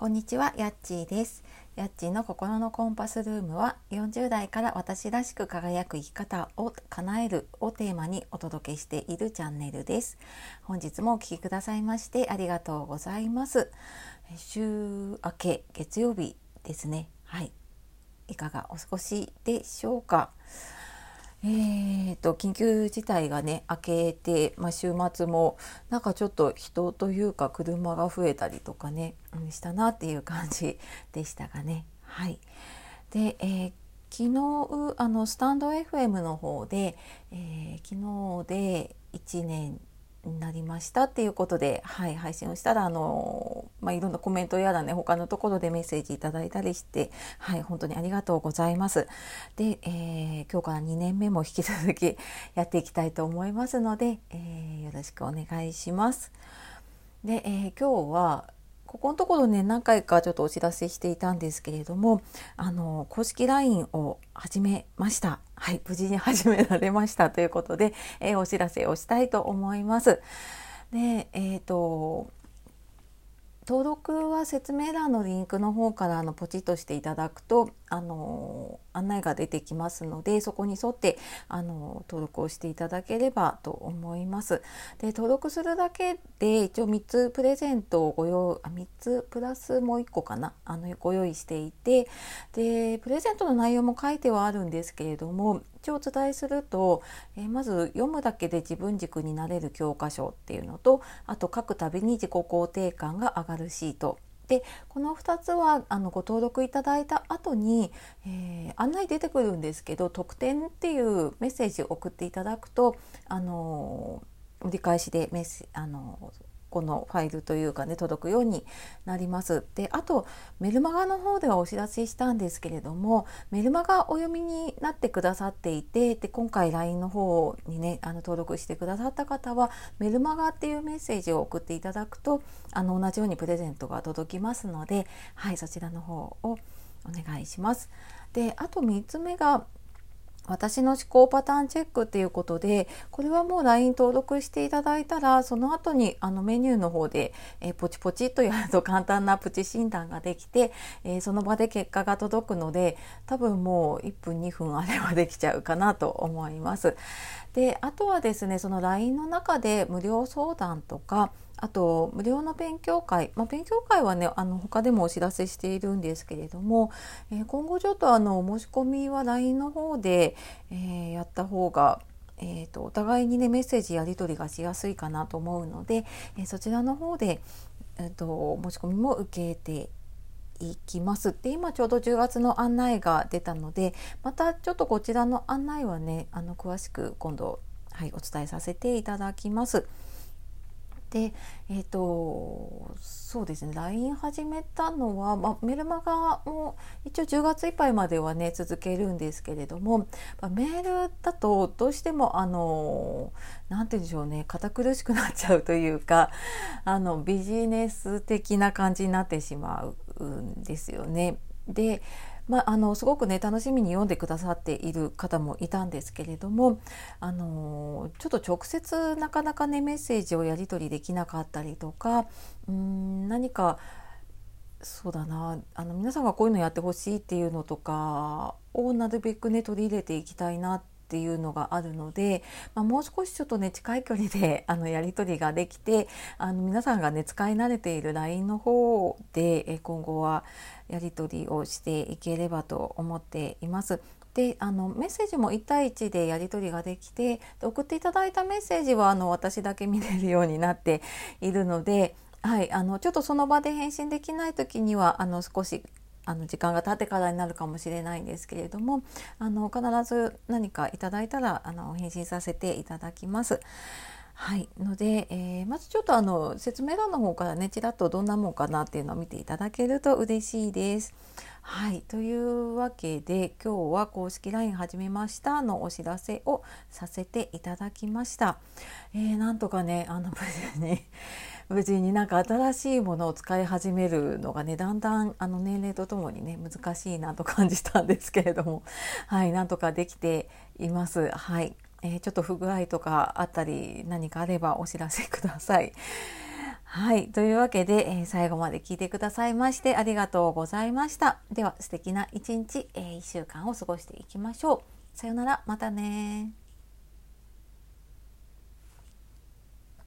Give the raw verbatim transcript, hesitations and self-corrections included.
こんにちは、やっちーです。やっちーの心のコンパスルームはよんじゅう代から私らしく輝く生き方を叶えるをテーマにお届けしているチャンネルです。本日もお聞きくださいましてありがとうございます。週明け月曜日ですね。はい、いかがお過ごしでしょうか。えーと、緊急事態がね明けて、まあ、週末もなんかちょっと人というか車が増えたりとかねしたなっていう感じでしたがね。はい、で、えー、昨日あのスタンド エフエム の方で、えー、昨日でいちねんになりましたっていうことで、はい、配信をしたらあの、まあ、いろんなコメントやらね他のところでメッセージいただいたりして、はい、本当にありがとうございます。で、えー、今日からにねんめも引き続きやっていきたいと思いますので、えー、よろしくお願いします。で、えー、今日はここのところね何回かちょっとお知らせしていたんですけれども、あの公式 ライン を始めました。はい、無事に始められましたということで、えー、お知らせをしたいと思います。で、えーと、登録は説明欄のリンクの方からあのポチッとしていただくと、あの案内が出てきますので、そこに沿ってあの登録をしていただければと思います。で、登録するだけで一応みっつプレゼントをご用意あみっつプラスもういっこかなあのご用意していて、でプレゼントの内容も書いてはあるんですけれども、一応お伝えすると、えー、まず読むだけで自分軸になれる教科書っていうのと、あと書くたびに自己肯定感が上がるシートで、このふたつはあのご登録いただいた後に、えー、案内出てくるんですけど、特典っていうメッセージを送っていただくと、あのー、折り返しでメッセあのーこのファイルというかね届くようになります。で、あとメルマガの方ではお知らせしたんですけれども、メルマガお読みになってくださっていて、で今回 ライン の方にねあの登録してくださった方はメルマガっていうメッセージを送っていただくとあの同じようにプレゼントが届きますので、はい、そちらの方をお願いします。で、あとみっつめが私の思考パターンチェックっていうことで、これはもう ライン 登録していただいたらその後にあのメニューの方でえポチポチっとやると簡単なプチ診断ができて、えその場で結果が届くので、多分もういっぷんにふんあればできちゃうかなと思います。で、あとはですね、その ライン の中で無料相談とか、あと無料の勉強会、まあ、勉強会はねあの他でもお知らせしているんですけれども、えー、今後ちょっとあの申し込みは ライン の方で、えー、やった方が、えー、とお互いにねメッセージやり取りがしやすいかなと思うので、えー、そちらの方で、えー、と申し込みも受けていきます。で、今ちょうどじゅうがつの案内が出たので、またちょっとこちらの案内はねあの詳しく今度、はい、お伝えさせていただきます。で、えーと、そうですね、ライン 始めたのは、まあ、メルマガも一応じゅうがついっぱいまではね続けるんですけれども、まあ、メールだとどうしてもあのなんて言うんでしょうね、堅苦しくなっちゃうというか、あのビジネス的な感じになってしまうんですよね。で、まあ、あのすごくね楽しみに読んでくださっている方もいたんですけれども、あのちょっと直接なかなかねメッセージをやり取りできなかったりとか、うーん何かそうだなあの皆さんがこういうのやってほしいっていうのとかをなるべくね取り入れていきたいなってっていうのがあるので、まあ、もう少しちょっとね近い距離であのやり取りができて、あの皆さんがね使い慣れている ライン の方で今後はやり取りをしていければと思っています。で、あのメッセージもいち対いちでやり取りができて、で送っていただいたメッセージはあの私だけ見れるようになっているので、はい、あのちょっとその場で返信できない時にはあの少しあの時間が経ってからになるかもしれないんですけれども、あの必ず何かいただいたらあの返信させていただきます。はい、ので、えー、まずちょっとあの説明欄の方からねちらっとどんなもんかなっていうのを見ていただけると嬉しいです。はい、というわけで今日は公式 ライン 始めましたのお知らせをさせていただきました。えー、なんとかねあの無事に無事になんか新しいものを使い始めるのがねだんだんあの年齢とともにね難しいなと感じたんですけれども、はい、なんとかできています。はい、えー、ちょっと不具合とかあったり何かあればお知らせください。はい、というわけで、えー、最後まで聞いてくださいましてありがとうございました。では素敵な一日、えー、いっしゅうかんを過ごしていきましょう。さようなら、またね。